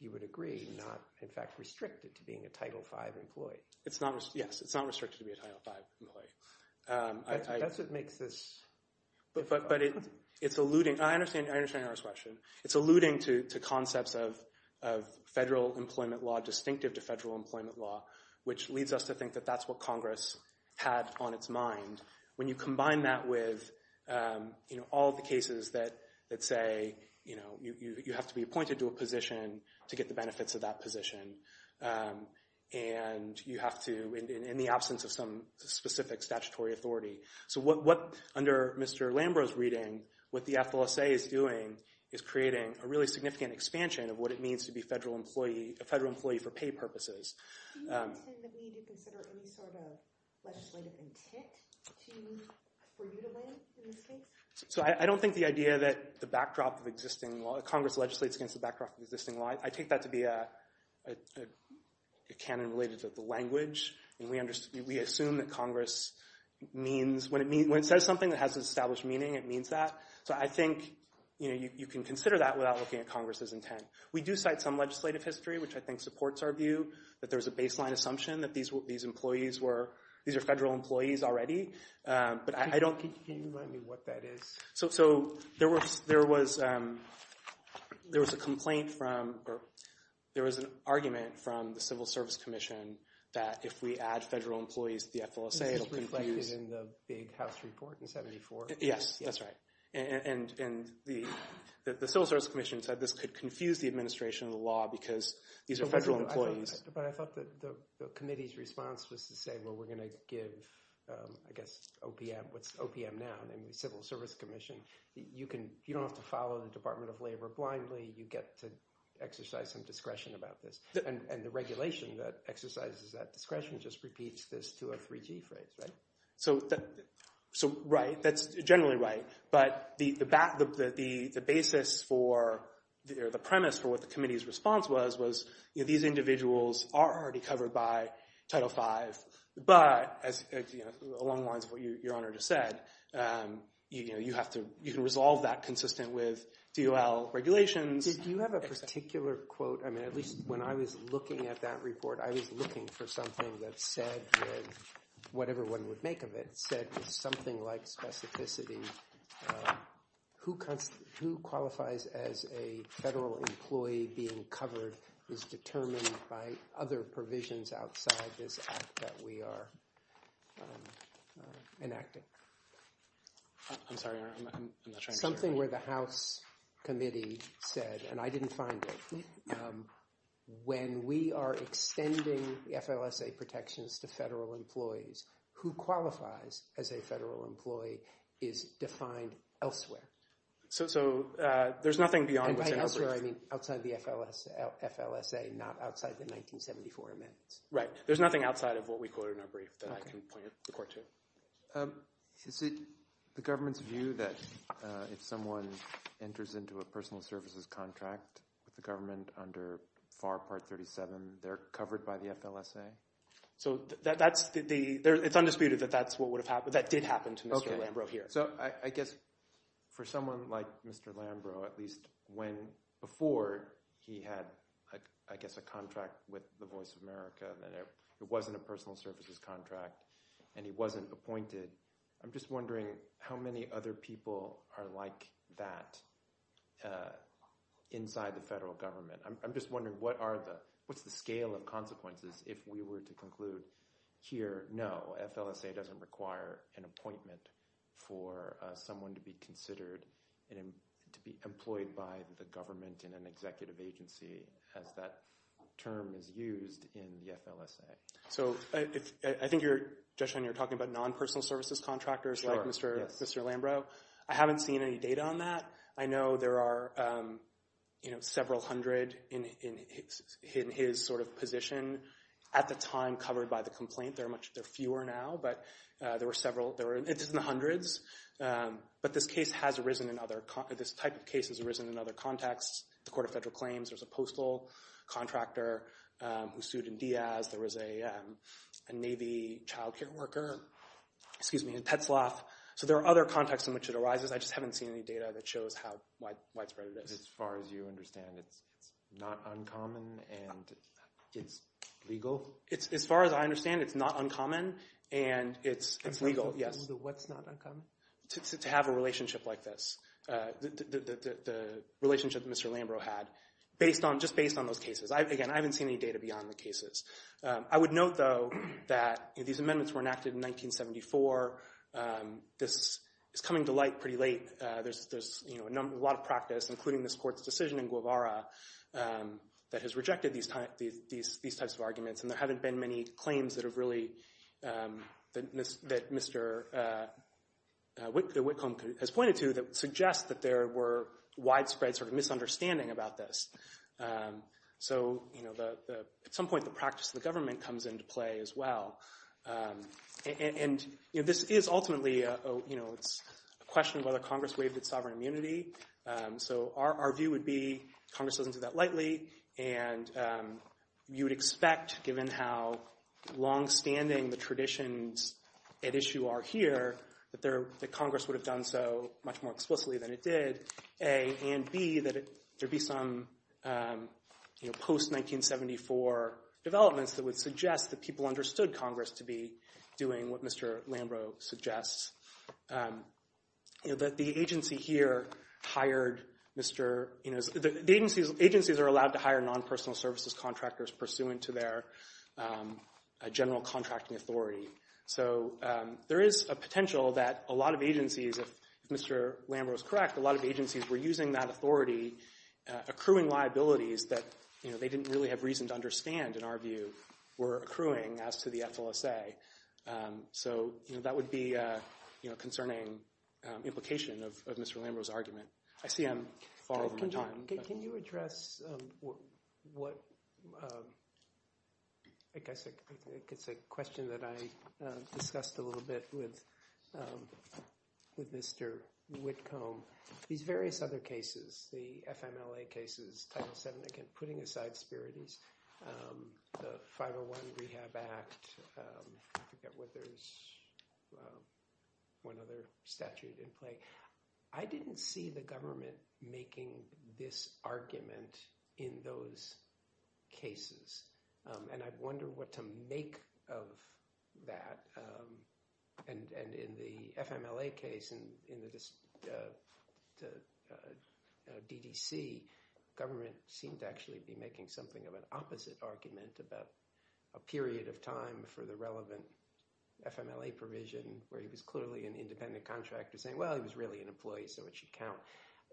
you would agree, not, in fact, restricted to being a Title Five employee. It's not, yes, it's not restricted to be a Title Five employee. Um, that's, I, I, that's what makes this But difficult. but, but it, it's alluding, I understand I understand your question. It's alluding to, to concepts of, of federal employment law, distinctive to federal employment law, which leads us to think that that's what Congress had on its mind. When you combine that with, um, you know, all of the cases that, that say, you know, you, you, you have to be appointed to a position to get the benefits of that position. Um, And you have to, in, in, in the absence of some specific statutory authority. So what, what under Mister Lambro's reading, what the F L S A is doing is creating a really significant expansion of what it means to be federal employee, a federal employee for pay purposes. Do you um, understand that we need to consider any sort of legislative intent to, for you to win in this case? So, so I, I don't think the idea that the backdrop of existing law, Congress legislates against the backdrop of existing law, I take that to be a, a, a a canon related to the language, and we understand, we assume that Congress means, when it mean, when it says something that has an established meaning, it means that. So I think, you know, you, you can consider that without looking at Congress's intent. We do cite some legislative history, which I think supports our view that there's a baseline assumption that these these employees were, these are federal employees already. Um, but I, I don't. Can, can you remind me what that is? So, so there was there was um, there was a complaint from. Or, There was an argument from the Civil Service Commission that if we add federal employees to the F L S A, it'll confuse. This is reflected in the big House report in seventy-four. Yes, yeah. That's right. And, and, and the, the the Civil Service Commission said this could confuse the administration of the law because these but are federal it, employees. I thought, but I thought that the, the committee's response was to say, well, we're going to give, um, I guess, O P M, what's O P M now, namely the Civil Service Commission. You can you don't have to follow the Department of Labor blindly. You get to exercise some discretion about this. And, and the regulation that exercises that discretion just repeats this two oh three G phrase, right? So, that, so right, that's generally right. But the the, back, the, the, the, the basis for, the, or the premise for what the committee's response was, was, you know, these individuals are already covered by Title Five, but, as, you know, along the lines of what you, Your Honor just said, um, you, you know, you have to, you can resolve that consistent with D O L regulations. Did you have a particular quote? I mean, at least when I was looking at that report, I was looking for something that said, with whatever one would make of it, said with something like specificity, uh, who, const- who qualifies as a federal employee being covered is determined by other provisions outside this act that we are um, uh, enacting. I'm sorry, I'm, I'm, I'm not trying to. Something where the House committee said, and I didn't find it, um, when we are extending F L S A protections to federal employees, who qualifies as a federal employee is defined elsewhere. So, so uh, there's nothing beyond and what's in our brief. And by elsewhere, I mean outside the F L S A, F L S A, not outside the nineteen seventy-four amendments. Right. There's nothing outside of what we quoted in our brief that okay. I can point the court to. Um, is it the government's view that uh, if someone enters into a personal services contract with the government under F A R Part thirty-seven, they're covered by the F L S A? So th- that, that's the, the there, it's undisputed that that's what would have happened. That did happen to Mister Okay. Lambro here. So I, I guess for someone like Mister Lambro, at least when before he had, a, I guess, a contract with the Voice of America, then it, it wasn't a personal services contract, and he wasn't appointed I'm just wondering how many other people are like that uh, inside the federal government. I'm, I'm just wondering what are the what's the scale of consequences if we were to conclude here, no, F L S A doesn't require an appointment for uh, someone to be considered and to be employed by the government in an executive agency as that term is used in the F L S A. So uh, if, I think you're, Justin, you're talking about non-personal services contractors sure. like Mister Yes. Mister Lambro. I haven't seen any data on that. I know there are, um, you know, several hundred in, in, his, in his sort of position at the time covered by the complaint. There are much, there are fewer now, but uh, there were several, there were, it's in the hundreds. Um, but this case has arisen in other, con- this type of case has arisen in other contexts. The Court of Federal Claims, there's a postal contractor um, who sued in Diaz. There was a, um, a Navy child care worker, excuse me, in Petzloff. So there are other contexts in which it arises. I just haven't seen any data that shows how wide, widespread it is. As far as you understand, it's, it's not uncommon and it's legal? It's, as far as I understand, it's not uncommon and it's, it's sorry, legal, the, yes. The what's not uncommon? To, to, to have a relationship like this. Uh, the, the, the, the relationship that Mister Lambro had based on, just based on those cases. I, again, I haven't seen any data beyond the cases. Um, I would note, though, that you know, these amendments were enacted in nineteen seventy-four. Um, this is coming to light pretty late. Uh, there's, there's, you know, a, number, a lot of practice, including this court's decision in Guevara, um, that has rejected these, ty- these, these, these types of arguments, and there haven't been many claims that have really, um, that, that Mister Uh, Uh, Whit- Whitcomb has pointed to that suggests that there were widespread sort of misunderstanding about this. Um, so, you know, the, the, at some point the practice of the government comes into play as well. Um, and, and, you know, this is ultimately, a, a, you know, it's a question of whether Congress waived its sovereign immunity. Um, so our, our view would be Congress doesn't do that lightly, and um, you would expect, given how longstanding the traditions at issue are here, That, there, that Congress would have done so much more explicitly than it did, A, and B, that it, there'd be some um, you know, post-nineteen seventy-four developments that would suggest that people understood Congress to be doing what Mister Lambro suggests. Um, you know, that the agency here hired Mister You know, the, the agencies agencies are allowed to hire non-personal services contractors pursuant to their um, uh, general contracting authority. So um, there is a potential that a lot of agencies, if, if Mister Lambro is correct, a lot of agencies were using that authority, uh, accruing liabilities that you know they didn't really have reason to understand, in our view, were accruing as to the F L S A. Um, so you know that would be uh, you know concerning um, implication of, of Mister Lambro's argument. I see I'm far can over can my you, time. Can, can you address um, wh- what? Um, I guess it's a question that I uh, discussed a little bit with um, with Mister Whitcomb. These various other cases, the F M L A cases, Title seven, again, putting aside Spirides, um, the five oh one Rehab Act, um, I forget what there's uh, one other statute in play. I didn't see the government making this argument in those cases. Um, and I wonder what to make of that. Um, and, and in the F M L A case, in, in the, uh, the uh, uh, D D C, government seemed to actually be making something of an opposite argument about a period of time for the relevant F M L A provision where he was clearly an independent contractor saying, well, he was really an employee, so it should count.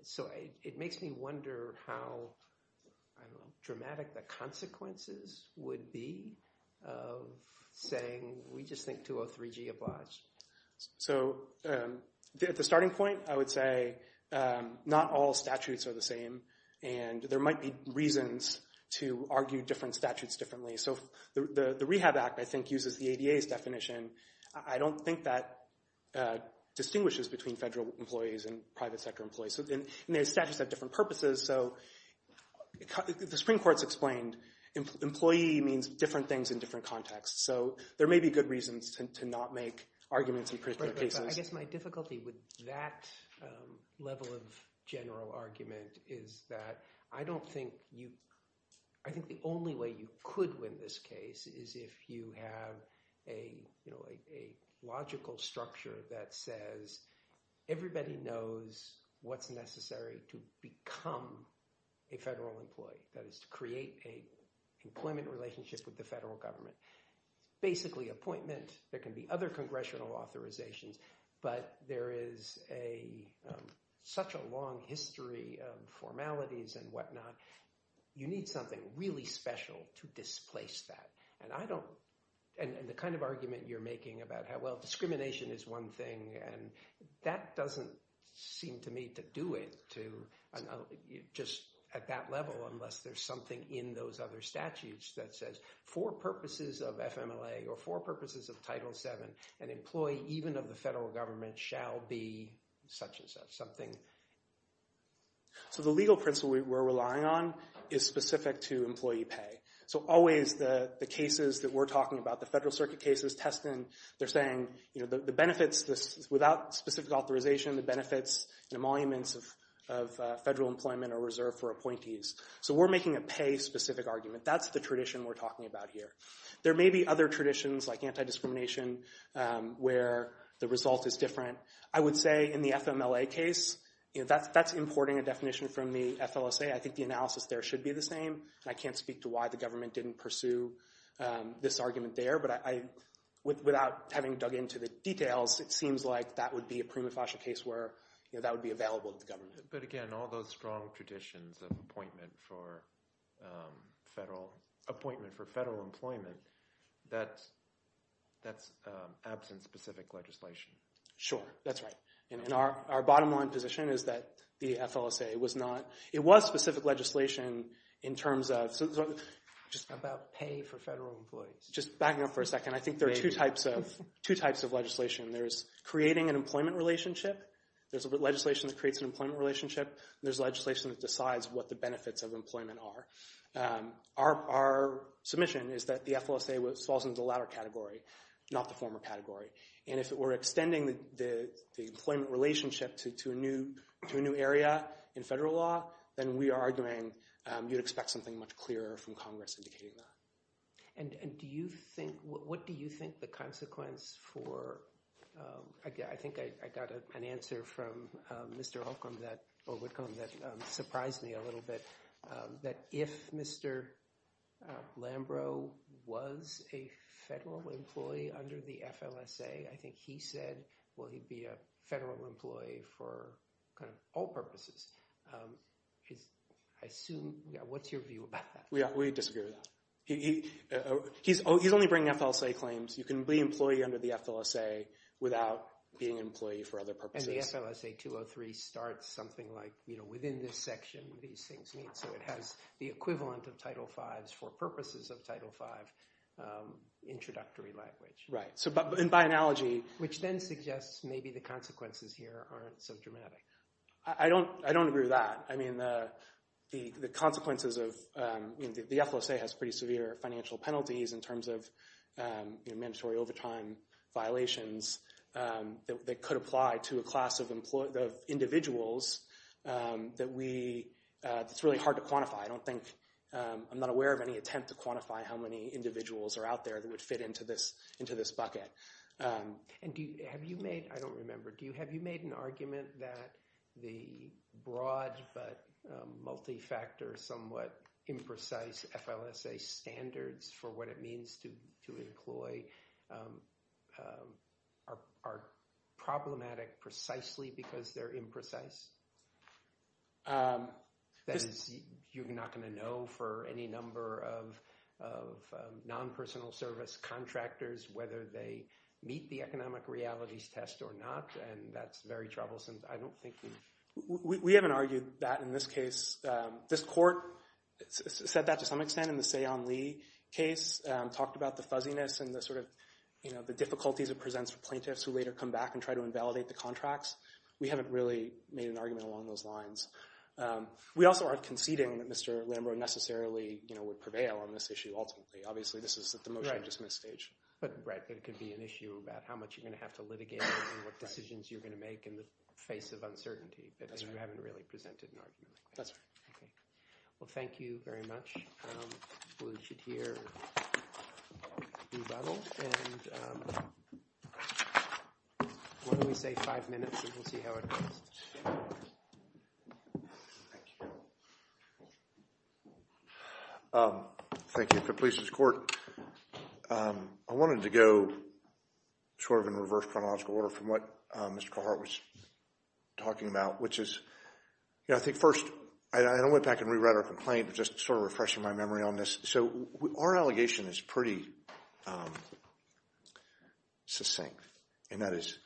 So it, it makes me wonder how I don't know, dramatic the consequences would be of saying, we just think two oh three G applies. So um, th- at the starting point, I would say um, not all statutes are the same, and there might be reasons to argue different statutes differently. So the, the, the Rehab Act, I think, uses the A D A's definition. I don't think that uh, distinguishes between federal employees and private sector employees. So, and, and the statutes have different purposes, so the Supreme Court's explained em- employee means different things in different contexts. So there may be good reasons to, to not make arguments in particular right, cases. But I guess my difficulty with that um, level of general argument is that I don't think you – I think the only way you could win this case is if you have a, you know, a, a logical structure that says everybody knows what's necessary to become a federal employee, that is to create a employment relationship with the federal government. Basically appointment, there can be other congressional authorizations, but there is a um, such a long history of formalities and whatnot. You need something really special to displace that. And I don't, and, and the kind of argument you're making about how, well, discrimination is one thing, and that doesn't seem to me to do it to uh, just at that level, unless there's something in those other statutes that says for purposes of F M L A or for purposes of Title seven, an employee even of the federal government shall be such and such, something. So the legal principle we're relying on is specific to employee pay. So always the, the cases that we're talking about, the Federal Circuit cases, Testin, they're saying, you know, the, the benefits, this, without specific authorization, the benefits and emoluments of of uh, federal employment are reserved for appointees. So we're making a pay-specific argument. That's the tradition we're talking about here. There may be other traditions like anti-discrimination um, where the result is different. I would say in the F M L A case, you know, that's, that's importing a definition from the F L S A. I think the analysis there should be the same, and I can't speak to why the government didn't pursue um, this argument there, but I, I with, without having dug into the details, it seems like that would be a prima facie case where you know, that would be available to the government. But again, all those strong traditions of appointment for um, federal appointment for federal employment, that's that's um, absent specific legislation. Sure, that's right. And, and our our bottom line position is that the F L S A was not. It was specific legislation in terms of so, so just about pay for federal employees. Just backing up for a second, I think there are Maybe. two types of two types of legislation. There's creating an employment relationship. There's legislation that creates an employment relationship. There's legislation that decides what the benefits of employment are. Um, our, our submission is that the F L S A was, falls into the latter category, not the former category. And if it were extending the, the, the employment relationship to, to, a new, to a new area in federal law, then we are arguing um, you'd expect something much clearer from Congress indicating that. And, and do you think what do you think the consequence for Um, I, I think I, I got a, an answer from um, Mister Holcomb that, or Whitcomb that um, surprised me a little bit, um, that if Mister Uh, Lambro was a federal employee under the F L S A, I think he said, well, he'd be a federal employee for kind of all purposes. Um, is, I assume, yeah, what's your view about that? We, we disagree with that. He, he, uh, he's, oh, he's only bringing F L S A claims. You can be employee under the F L S A without being an employee for other purposes. And the F L S A two oh three starts something like, you know, within this section, these things need. So it has the equivalent of Title five's for purposes of Title five um, introductory language. Right. So by, and by analogy. Which then suggests maybe the consequences here aren't so dramatic. I, I don't I don't agree with that. I mean, the the, the consequences of, um, you know, the, the F L S A has pretty severe financial penalties in terms of um, you know, mandatory overtime violations um, that, that could apply to a class of, employ- of individuals um, that we uh, that's really hard to quantify. I don't think um, I'm not aware of any attempt to quantify how many individuals are out there that would fit into this into this bucket. Um, and do you, have you made? I don't remember. Do you have you made an argument that the broad but um, multi-factor, somewhat imprecise F L S A standards for what it means to to employ Um, Um, are, are problematic precisely because they're imprecise? Um, that this, is, you're not going to know for any number of, of um, non-personal service contractors whether they meet the economic realities test or not, and that's very troublesome. I don't think we've... We, we haven't argued that in this case. Um, this court s- said that to some extent in the Seon Lee case, um, talked about the fuzziness and the sort of you know, the difficulties it presents for plaintiffs who later come back and try to invalidate the contracts. We haven't really made an argument along those lines. Um, we also aren't conceding that Mister Lambro necessarily, you know, would prevail on this issue ultimately. Obviously, this is at the motion to dismiss stage. But, right, but it could be an issue about how much you're going to have to litigate and what decisions right. you're going to make in the face of uncertainty. But That's you right. haven't really presented an argument like that. That's right. Okay. Well, thank you very much. Um, we should hear... rebuttal, and um, Why don't we say five minutes and we'll see how it goes. Thank you. Um, thank you. If it pleases the court, um, I wanted to go sort of in reverse chronological order from what uh, Mister Carhart was talking about, which is, you know, I think first, I, I went back and reread our complaint, but just sort of refreshing my memory on this. So we, our allegation is pretty um, succinct, and that is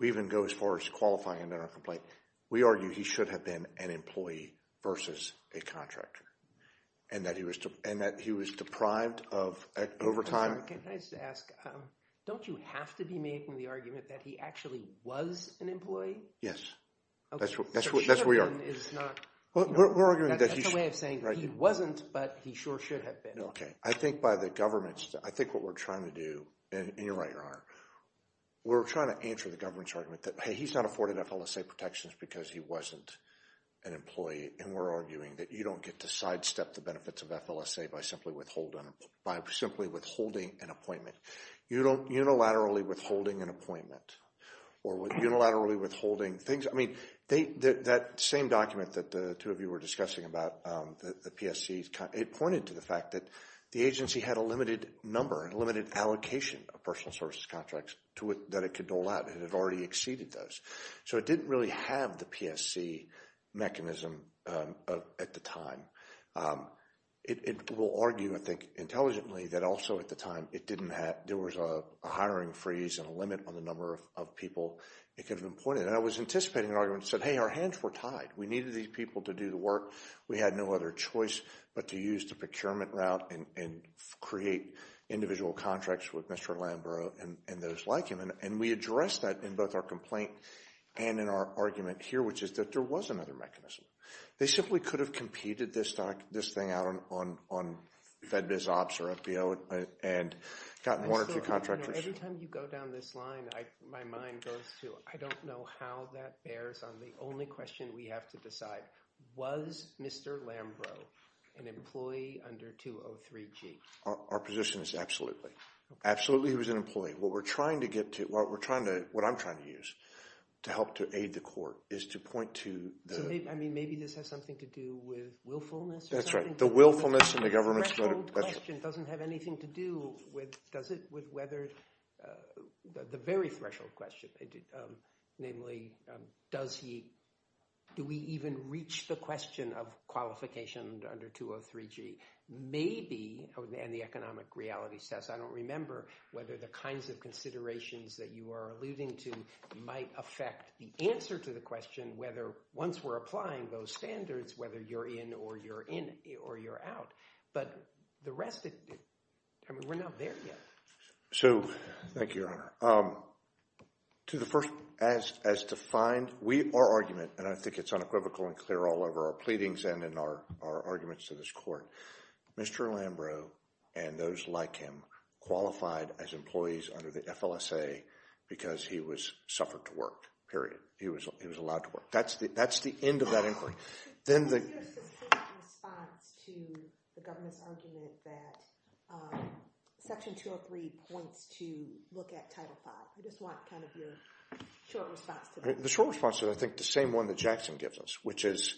we even go as far as qualifying in our complaint. We argue he should have been an employee versus a contractor, and that he was de- and that he was deprived of overtime. Sorry, can I just ask? Um, Don't you have to be making the argument that he actually was an employee? Yes, okay. that's what that's so what that's where we are. Is not, well, you know, we're, we're arguing that, that that's he that's a sh- way of saying right. He wasn't, but he sure should have been. Okay, I think by the government's, I think what we're trying to do, and, and you're right, Your Honor, we're trying to answer the government's argument that hey, he's not afforded F L S A protections because he wasn't an employee, and we're arguing that you don't get to sidestep the benefits of F L S A by simply withholding by simply withholding an appointment. You don't unilaterally withholding an appointment, or with unilaterally withholding things. I mean, they, they, that same document that the two of you were discussing about um, the, the P S C, it pointed to the fact that the agency had a limited number, a limited allocation of personal services contracts to it, that it could dole out. It had already exceeded those, so it didn't really have the P S C mechanism um, of, at the time. Um, It, it will argue, I think, intelligently that also at the time it didn't have – there was a, a hiring freeze and a limit on the number of, of people it could have been pointed. And I was anticipating an argument that said, hey, our hands were tied. We needed these people to do the work. We had no other choice but to use the procurement route and, and create individual contracts with Mister Lambro and, and those like him. And, and we addressed that in both our complaint and in our argument here, which is that there was another mechanism. They simply could have competed this doc, this thing out on, on, on FedBizOps or F B O and, and gotten I'm one still, or two contractors. You know, every time you go down this line, I, my mind goes to, I don't know how that bears on the only question we have to decide. Was Mister Lambro an employee under two oh three G? Our, our position is absolutely. Okay. Absolutely he was an employee. What we're trying to get to, what we're trying to, what I'm trying to use to help to aid the court is to point to the... So maybe, I mean, maybe this has something to do with willfulness or that's something? Right. The willfulness in the government's... The threshold question right. doesn't have anything to do with, does it, with whether... Uh, the, the very threshold question, um, namely, um, does he... Do we even reach the question of qualification under two oh three G? Maybe, and the economic realities test, I don't remember whether the kinds of considerations that you are alluding to might affect the answer to the question whether once we're applying those standards, whether you're in or you're in or you're out. But the rest, it, it, I mean, we're not there yet. So, thank you, Your Honor. Um, To the first, as as defined, we our argument, and I think it's unequivocal and clear all over our pleadings and in our, our arguments to this court, Mister Lambro and those like him qualified as employees under the F L S A because he was suffered to work. Period. He was he was allowed to work. That's the that's the end of that inquiry. Then the your succinct response to the government's argument that. Um, Section two oh three points to look at Title V. I just want kind of your short response to that. The short response is, I think, the same one that Jackson gives us, which is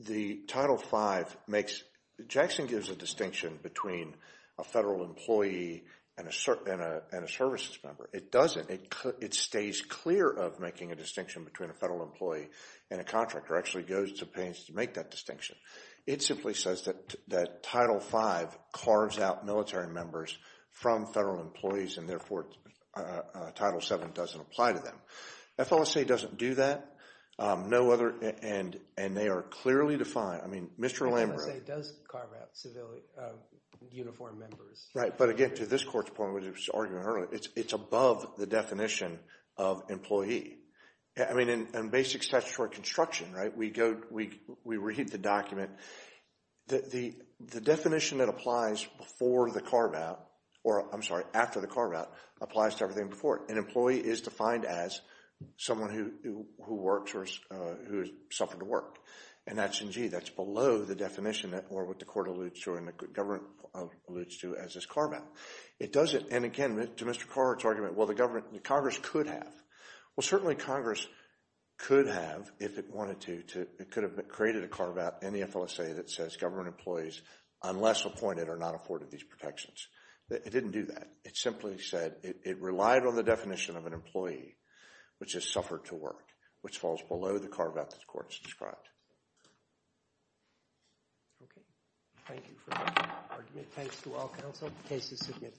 the Title V makes – Jackson gives a distinction between a federal employee and a, and a, and a services member. It doesn't. It, it stays clear of making a distinction between a federal employee and a contractor. Actually goes to pains to make that distinction. It simply says that, that Title V carves out military members – from federal employees, and therefore uh, uh, Title seven doesn't apply to them. F L S A doesn't do that. Um, no other, and and they are clearly defined. I mean, Mister Lambro. F L S A does carve out civil uh, uniform members. Right, but again, to this court's point, which I was arguing earlier, it's it's above the definition of employee. I mean, in, in basic statutory construction, right? We go, we we read the document. The the the definition that applies before the carve out. Or, I'm sorry, after the carve-out, applies to everything before it. An employee is defined as someone who who, who works or uh, who has suffered to work. And that's in G. That's below the definition that, or what the court alludes to and the government alludes to as this carve-out. It doesn't, and again, to Mister Carhart's argument, well, the government, the Congress could have. Well, certainly Congress could have, if it wanted to, to it could have created a carve-out in the F L S A that says government employees, unless appointed, are not afforded these protections. It didn't do that. It simply said it, it relied on the definition of an employee, which is suffered to work, which falls below the carve-out that the court has described. Okay. Thank you for that argument. Thanks to all counsel. The case is submitted.